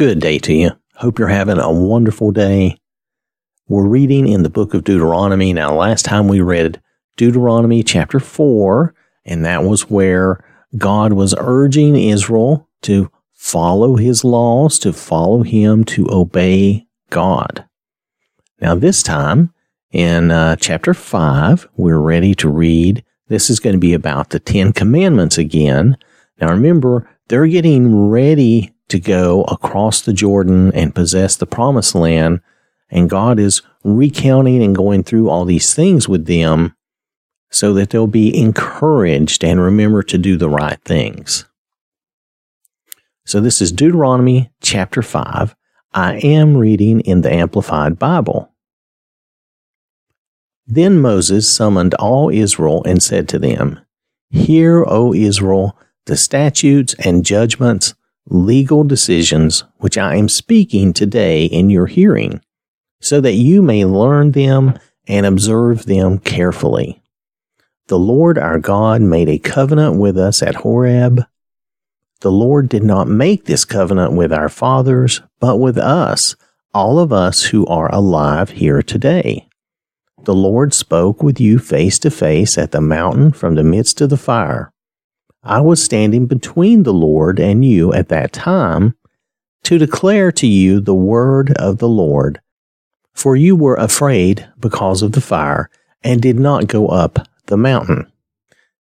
Good day to you. Hope you're having a wonderful day. We're reading in the book of Deuteronomy. Now, last time we read Deuteronomy chapter 4, and that was where God was urging Israel to follow His laws, to follow Him, to obey God. Now, this time, in chapter 5, we're ready to read. This is going to be about the Ten Commandments again. Now, remember, they're getting ready to go across the Jordan and possess the promised land. And God is recounting and going through all these things with them so that they'll be encouraged and remember to do the right things. So this is Deuteronomy chapter 5. I am reading in the Amplified Bible. Then Moses summoned all Israel and said to them, "Hear, O Israel, the statutes and judgments, legal decisions, which I am speaking today in your hearing, so that you may learn them and observe them carefully. The Lord our God made a covenant with us at Horeb. The Lord did not make this covenant with our fathers, but with us, all of us who are alive here today. The Lord spoke with you face to face at the mountain from the midst of the fire. I was standing between the Lord and you at that time to declare to you the word of the Lord. For you were afraid because of the fire, and did not go up the mountain.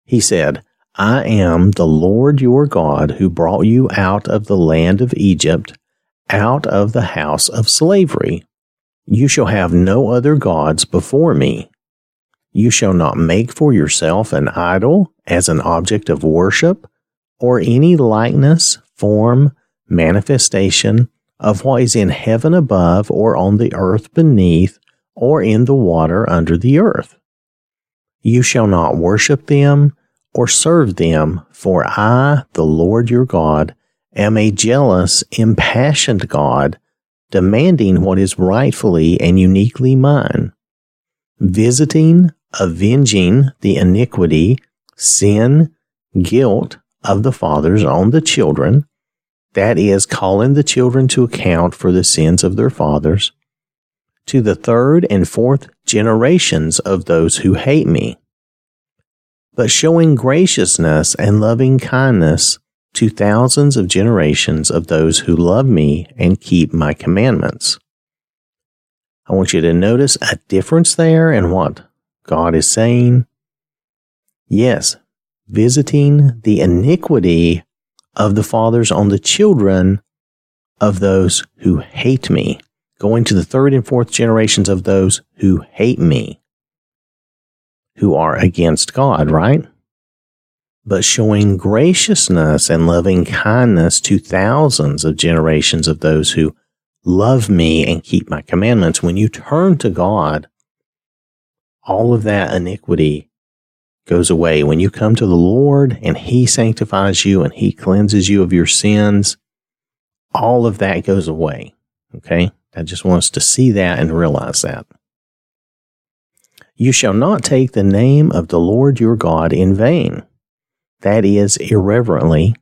He said, I am the Lord your God who brought you out of the land of Egypt, out of the house of slavery. You shall have no other gods before me. You shall not make for yourself an idol as an object of worship, or any likeness, form, manifestation, of what is in heaven above, or on the earth beneath, or in the water under the earth. You shall not worship them, or serve them, for I, the Lord your God, am a jealous, impassioned God, demanding what is rightfully and uniquely mine, visiting, avenging the iniquity, sin, guilt of the fathers on the children, that is, calling the children to account for the sins of their fathers, to the third and fourth generations of those who hate me, but showing graciousness and loving kindness to thousands of generations of those who love me and keep my commandments." I want you to notice a difference there in what God is saying. Yes, visiting the iniquity of the fathers on the children of those who hate me, going to the third and fourth generations of those who hate me, who are against God, right? But showing graciousness and loving kindness to thousands of generations of those who love me and keep my commandments. When you turn to God, all of that iniquity goes away. When you come to the Lord and He sanctifies you and He cleanses you of your sins, all of that goes away. Okay? I just want us to see that and realize that. You shall not take the name of the Lord your God in vain, that is, irreverently,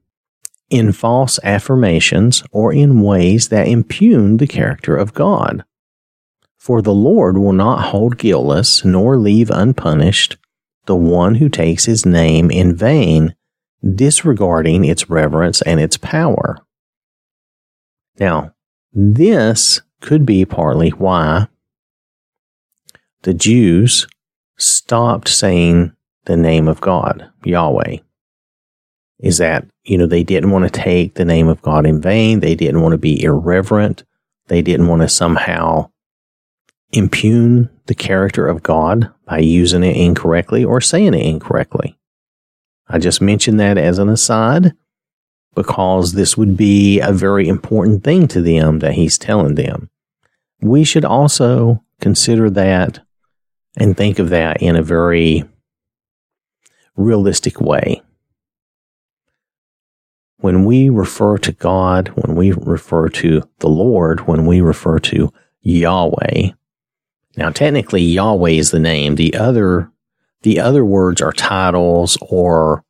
in false affirmations, or in ways that impugn the character of God. For the Lord will not hold guiltless, nor leave unpunished the one who takes His name in vain, disregarding its reverence and its power. Now, this could be partly why the Jews stopped saying the name of God, Yahweh. Is that, they didn't want to take the name of God in vain. They didn't want to be irreverent. They didn't want to somehow impugn the character of God by using it incorrectly or saying it incorrectly. I just mentioned that as an aside because this would be a very important thing to them that He's telling them. We should also consider that and think of that in a very realistic way. When we refer to God, when we refer to the Lord, when we refer to Yahweh, now, technically, Yahweh is the name. The other words are titles or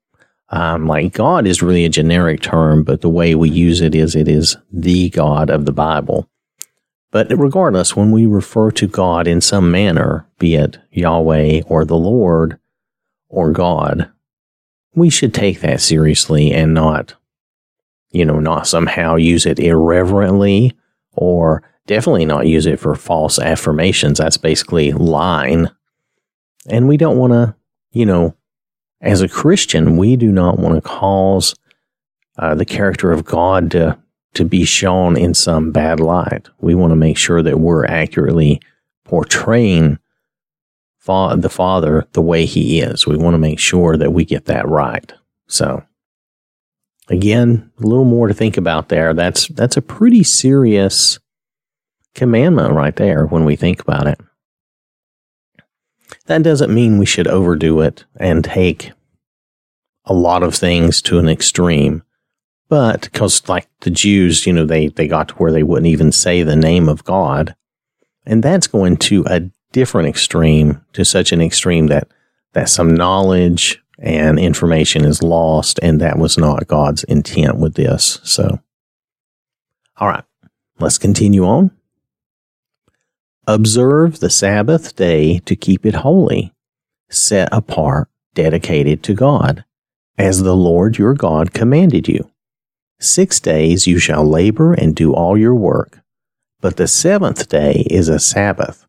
Like God is really a generic term, but the way we use it is the God of the Bible. But regardless, when we refer to God in some manner, be it Yahweh or the Lord or God, we should take that seriously and not somehow use it irreverently, or definitely not use it for false affirmations. That's basically lying. And we don't want to, as a Christian, we do not want to cause the character of God to be shown in some bad light. We want to make sure that we're accurately portraying the Father the way He is. We want to make sure that we get that right. So, again, a little more to think about there. That's a pretty serious commandment right there when we think about it. That doesn't mean we should overdo it and take a lot of things to an extreme. But, because like the Jews, they got to where they wouldn't even say the name of God. And that's going to a different extreme, to such an extreme that some knowledge and information is lost, and that was not God's intent with this. So, all right, let's continue on. Observe the Sabbath day to keep it holy, set apart, dedicated to God, as the Lord your God commanded you. 6 days you shall labor and do all your work, but the seventh day is a Sabbath,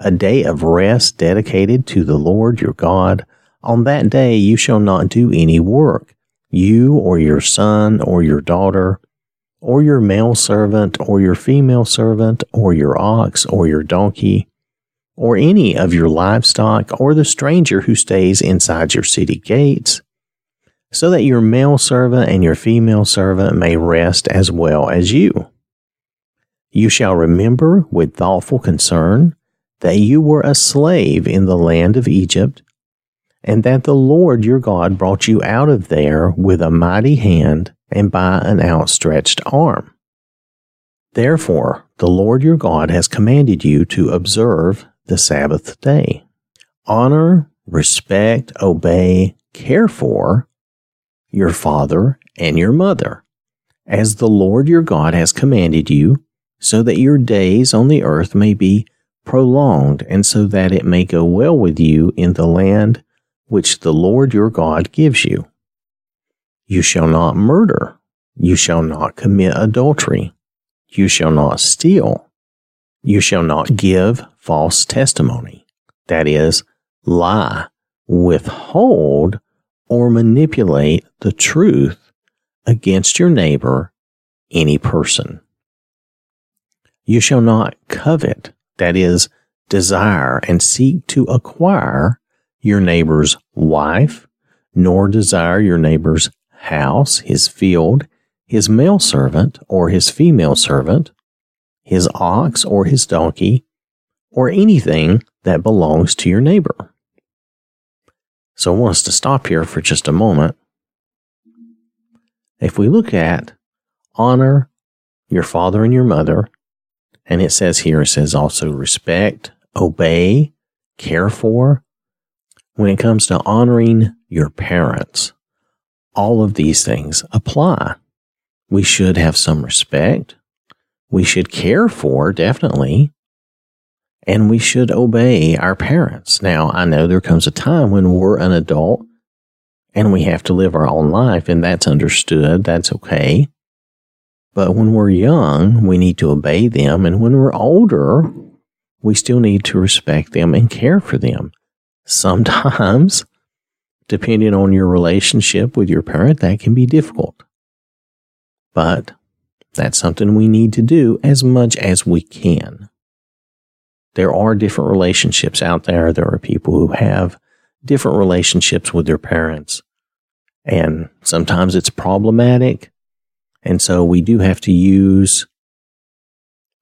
a day of rest dedicated to the Lord your God. On that day you shall not do any work, you or your son or your daughter, or your male servant, or your female servant, or your ox, or your donkey, or any of your livestock, or the stranger who stays inside your city gates, so that your male servant and your female servant may rest as well as you. You shall remember with thoughtful concern that you were a slave in the land of Egypt, and that the Lord your God brought you out of there with a mighty hand and by an outstretched arm. Therefore, the Lord your God has commanded you to observe the Sabbath day. Honor, respect, obey, care for your father and your mother, as the Lord your God has commanded you, so that your days on the earth may be prolonged, and so that it may go well with you in the land which the Lord your God gives you. You shall not murder. You shall not commit adultery. You shall not steal. You shall not give false testimony, that is, lie, withhold, or manipulate the truth against your neighbor, any person. You shall not covet, that is, desire and seek to acquire your neighbor's wife, nor desire your neighbor's house, his field, his male servant or his female servant, his ox or his donkey, or anything that belongs to your neighbor. So I want us to stop here for just a moment. If we look at honor your father and your mother, and it says also respect, obey, care for, when it comes to honoring your parents, all of these things apply. We should have some respect. We should care for, definitely. And we should obey our parents. Now, I know there comes a time when we're an adult and we have to live our own life, and that's understood. That's okay. But when we're young, we need to obey them. And when we're older, we still need to respect them and care for them. Sometimes, depending on your relationship with your parent, that can be difficult. But that's something we need to do as much as we can. There are different relationships out there. There are people who have different relationships with their parents, and sometimes it's problematic. And so we do have to use,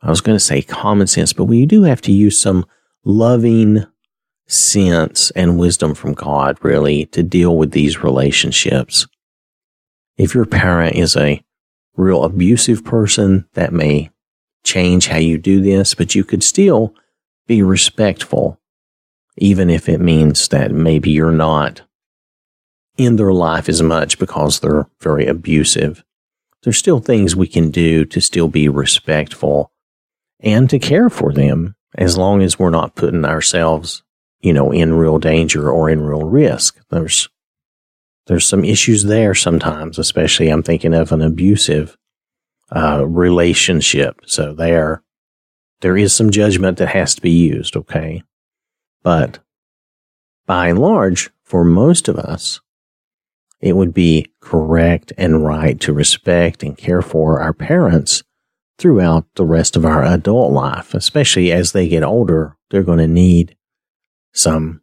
I was going to say common sense, but we do have to use some loving sense and wisdom from God, really, to deal with these relationships. If your parent is a real abusive person, that may change how you do this, but you could still be respectful, even if it means that maybe you're not in their life as much because they're very abusive. There's still things we can do to still be respectful and to care for them, as long as we're not putting ourselves, in real danger or in real risk. There's some issues there sometimes, especially I'm thinking of an abusive relationship. So there is some judgment that has to be used, okay? But by and large, for most of us, it would be correct and right to respect and care for our parents throughout the rest of our adult life. Especially as they get older, they're going to need some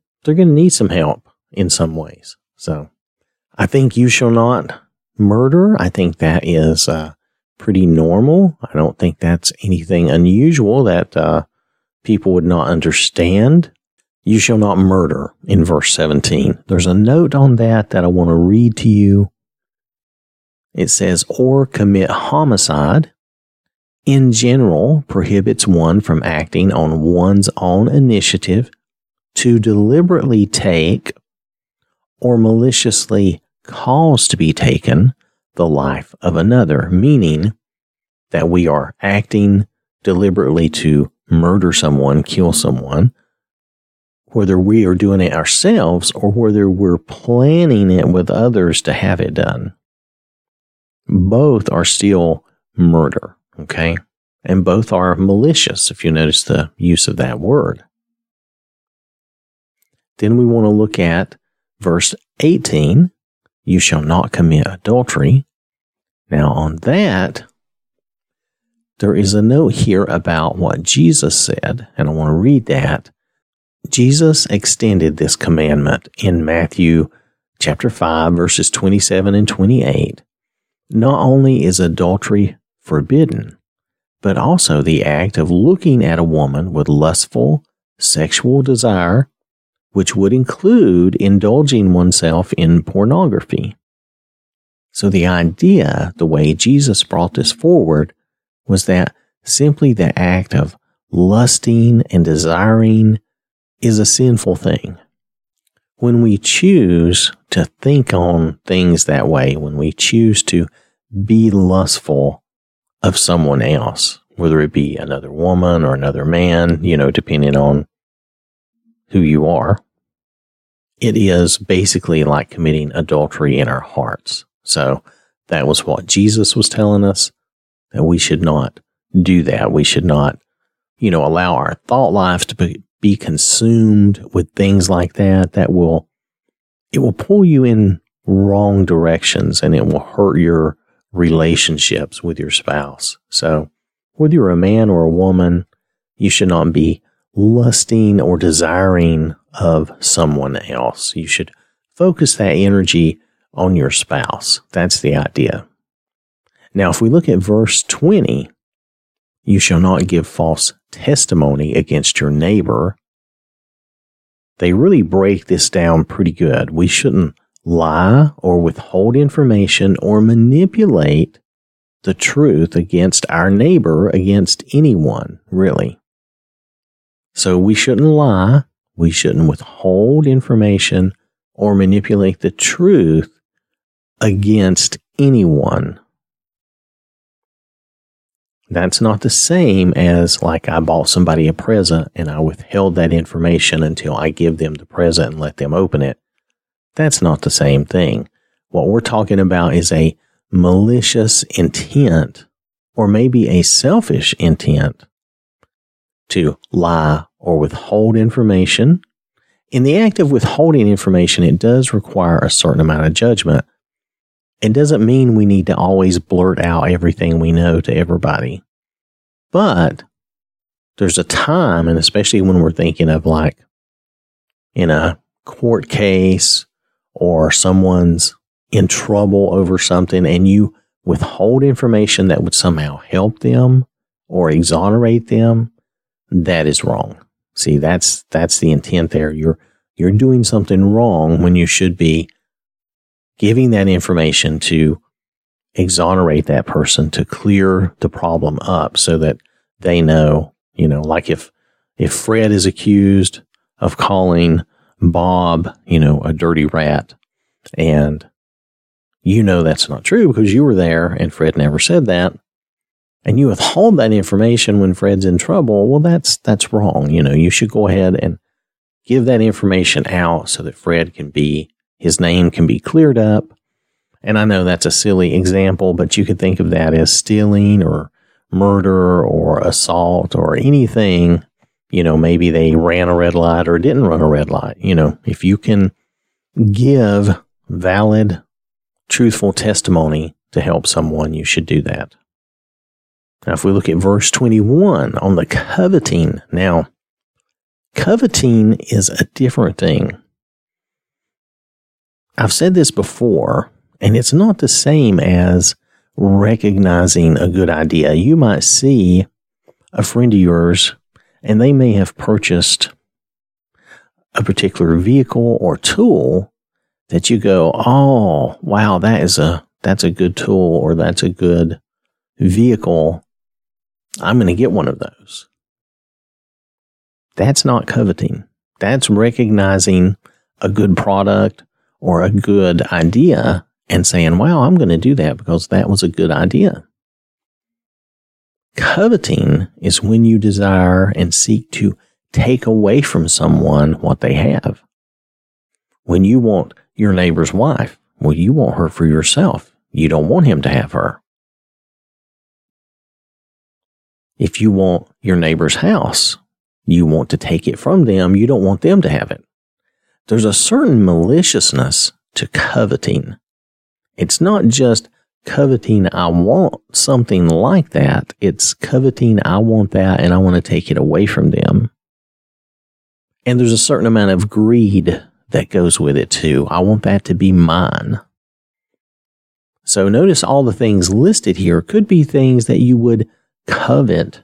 help in some ways. So I think you shall not murder. I think that is pretty normal. I don't think that's anything unusual that people would not understand. You shall not murder in verse 17. There's a note on that I want to read to you. It says, or commit homicide, in general, prohibits one from acting on one's own initiative to deliberately take or maliciously cause to be taken the life of another, meaning that we are acting deliberately to murder someone, kill someone, whether we are doing it ourselves or whether we're planning it with others to have it done. Both are still murder, okay? And both are malicious, if you notice the use of that word. Then we want to look at verse 18, you shall not commit adultery. Now on that, there is a note here about what Jesus said, and I want to read that. Jesus extended this commandment in Matthew chapter 5, verses 27 and 28. Not only is adultery forbidden, but also the act of looking at a woman with lustful sexual desire, which would include indulging oneself in pornography. So the idea, the way Jesus brought this forward, was that simply the act of lusting and desiring is a sinful thing. When we choose to think on things that way, when we choose to be lustful of someone else, whether it be another woman or another man, depending on who you are, it is basically like committing adultery in our hearts. So that was what Jesus was telling us, that we should not do that. We should not, allow our thought life to be consumed with things like that will pull you in wrong directions, and it will hurt your relationships with your spouse. So whether you're a man or a woman, you should not be lusting or desiring of someone else. You should focus that energy on your spouse. That's the idea. Now, if we look at verse 20, you shall not give false testimony against your neighbor. They really break this down pretty good. We shouldn't lie or withhold information or manipulate the truth against our neighbor, against anyone, really. So we shouldn't lie, we shouldn't withhold information or manipulate the truth against anyone. That's not the same as like I bought somebody a present and I withheld that information until I give them the present and let them open it. That's not the same thing. What we're talking about is a malicious intent, or maybe a selfish intent, to lie or withhold information. In the act of withholding information, it does require a certain amount of judgment. It doesn't mean we need to always blurt out everything we know to everybody. But there's a time, and especially when we're thinking of like in a court case or someone's in trouble over something and you withhold information that would somehow help them or exonerate them, that is wrong. See, that's the intent there. You're doing something wrong when you should be giving that information to exonerate that person, to clear the problem up so that they know, like if Fred is accused of calling Bob, a dirty rat, And you know that's not true because you were there and Fred never said that. And you withhold that information when Fred's in trouble. Well, that's wrong. You know, you should go ahead and give that information out so that Fred can be, his name can be cleared up. And I know that's a silly example, but you could think of that as stealing or murder or assault or anything. You know, maybe they ran a red light or didn't run a red light. You know, if you can give valid, truthful testimony to help someone, you should do that. Now, if we look at verse 21 on the coveting. Now, coveting is a different thing. I've said this before, and it's not the same as recognizing a good idea. You might see a friend of yours, and they may have purchased a particular vehicle or tool that you go, oh, wow, that's a good tool, or that's a good vehicle. I'm going to get one of those. That's not coveting. That's recognizing a good product or a good idea and saying, wow, I'm going to do that because that was a good idea. Coveting is when you desire and seek to take away from someone what they have. When you want your neighbor's wife, well, you want her for yourself. You don't want him to have her. If you want your neighbor's house, you want to take it from them. You don't want them to have it. There's a certain maliciousness to coveting. It's not just coveting, I want something like that. It's coveting, I want that, and I want to take it away from them. And there's a certain amount of greed that goes with it too. I want that to be mine. So notice all the things listed here could be things that you would covet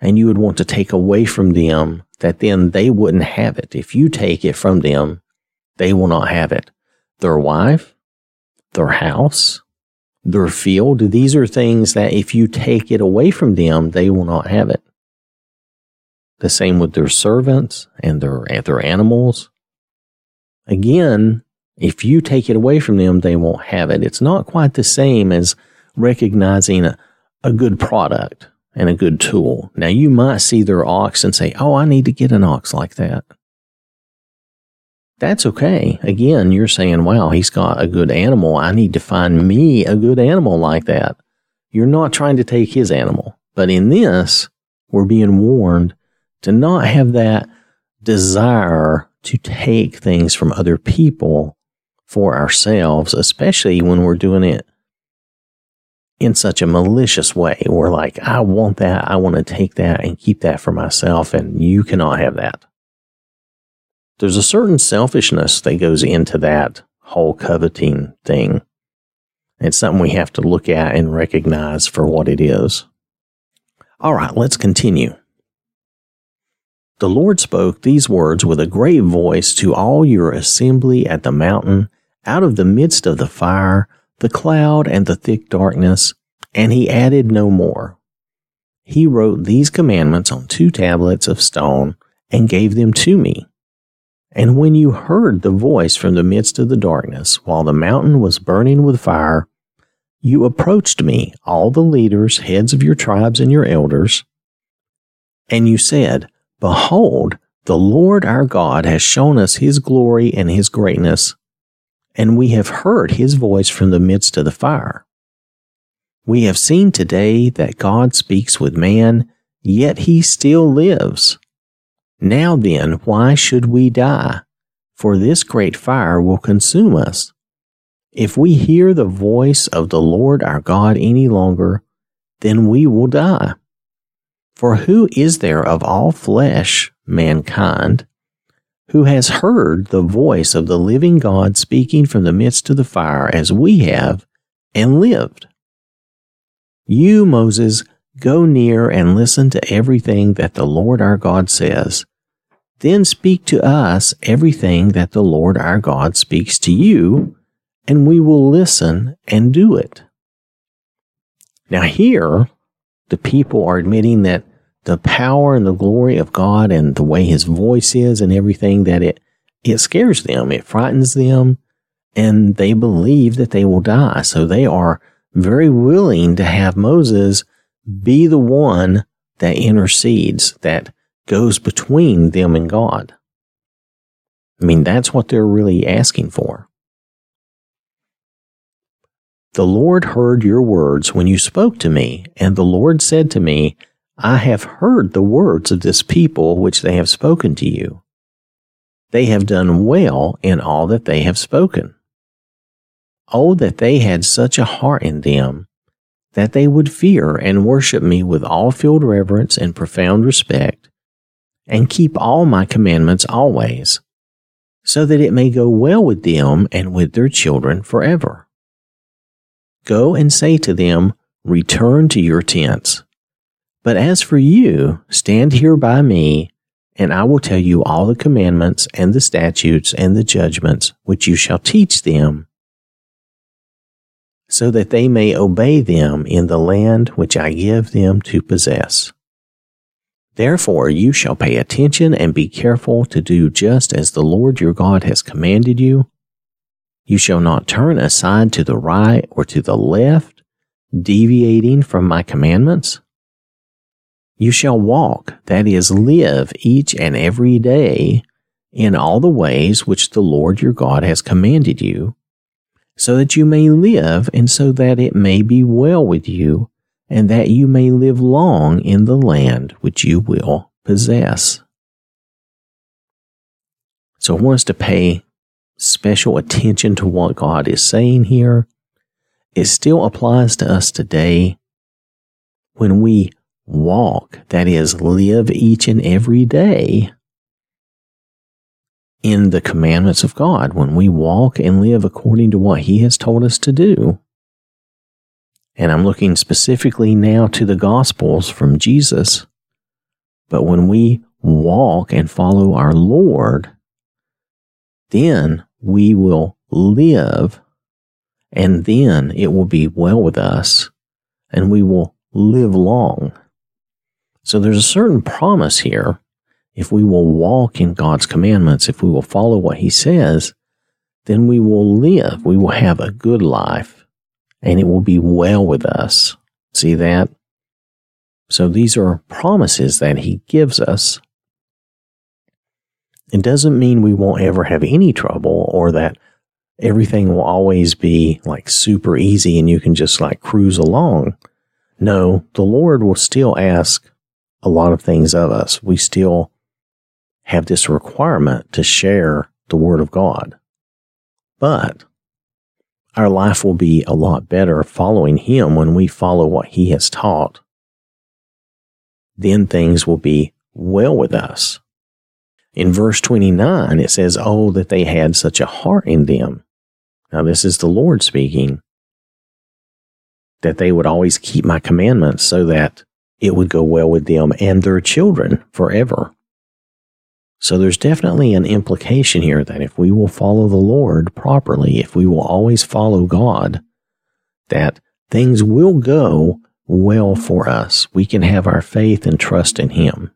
and you would want to take away from them, that then they wouldn't have it. If you take it from them, they will not have it. Their wife, their house, their field, these are things that if you take it away from them, they will not have it. The same with their servants and their animals. Again, if you take it away from them, they won't have it. It's not quite the same as recognizing a good product and a good tool. Now, you might see their ox and say, oh, I need to get an ox like that. That's okay. Again, you're saying, wow, he's got a good animal. I need to find me a good animal like that. You're not trying to take his animal. But in this, we're being warned to not have that desire to take things from other people for ourselves, especially when we're doing it in such a malicious way. We're like, I want that. I want to take that and keep that for myself, and you cannot have that. There's a certain selfishness that goes into that whole coveting thing. It's something we have to look at and recognize for what it is. All right, let's continue. The Lord spoke these words with a great voice to all your assembly at the mountain, out of the midst of the fire, the cloud, and the thick darkness, and he added no more. He wrote these commandments on 2 tablets of stone and gave them to me. And when you heard the voice from the midst of the darkness, while the mountain was burning with fire, you approached me, all the leaders, heads of your tribes and your elders, and you said, behold, the Lord our God has shown us his glory and his greatness, and we have heard his voice from the midst of the fire. We have seen today that God speaks with man, yet he still lives. Now then, why should we die? For this great fire will consume us. If we hear the voice of the Lord our God any longer, then we will die. For who is there of all flesh, mankind, who has heard the voice of the living God speaking from the midst of the fire as we have, and lived? You, Moses, go near and listen to everything that the Lord our God says. Then speak to us everything that the Lord our God speaks to you, and we will listen and do it. Now here, the people are admitting that the power and the glory of God and the way his voice is and everything, that it scares them, it frightens them, and they believe that they will die. So they are very willing to have Moses be the one that intercedes, that goes between them and God. I mean, that's what they're really asking for. The Lord heard your words when you spoke to me, and the Lord said to me, I have heard the words of this people which they have spoken to you. They have done well in all that they have spoken. Oh, that they had such a heart in them, that they would fear and worship me with awe-filled reverence and profound respect, and keep all my commandments always, so that it may go well with them and with their children forever. Go and say to them, return to your tents. But as for you, stand here by me, and I will tell you all the commandments and the statutes and the judgments which you shall teach them, so that they may obey them in the land which I give them to possess. Therefore you shall pay attention and be careful to do just as the Lord your God has commanded you. You shall not turn aside to the right or to the left, deviating from my commandments. You shall walk, that is, live each and every day in all the ways which the Lord your God has commanded you, so that you may live, and so that it may be well with you, and that you may live long in the land which you will possess. So I want us to pay special attention to what God is saying here. It still applies to us today. When we walk, that is, live each and every day in the commandments of God, when we walk and live according to what He has told us to do. And I'm looking specifically now to the Gospels from Jesus. But when we walk and follow our Lord, then we will live, and then it will be well with us, and we will live long. So there's a certain promise here. If we will walk in God's commandments, if we will follow what He says, then we will live. We will have a good life, and it will be well with us. See that? So these are promises that He gives us. It doesn't mean we won't ever have any trouble, or that everything will always be like super easy and you can just like cruise along. No, the Lord will still ask a lot of things of us. We still have this requirement to share the Word of God. But our life will be a lot better following Him when we follow what He has taught. Then things will be well with us. In verse 29, it says, oh, that they had such a heart in them. Now, this is the Lord speaking. That they would always keep my commandments so that it would go well with them and their children forever. So there's definitely an implication here that if we will follow the Lord properly, if we will always follow God, that things will go well for us. We can have our faith and trust in Him.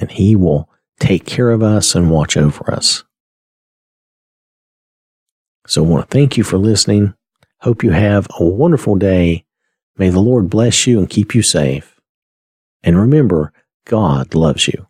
And He will take care of us and watch over us. So I want to thank you for listening. Hope you have a wonderful day. May the Lord bless you and keep you safe. And remember, God loves you.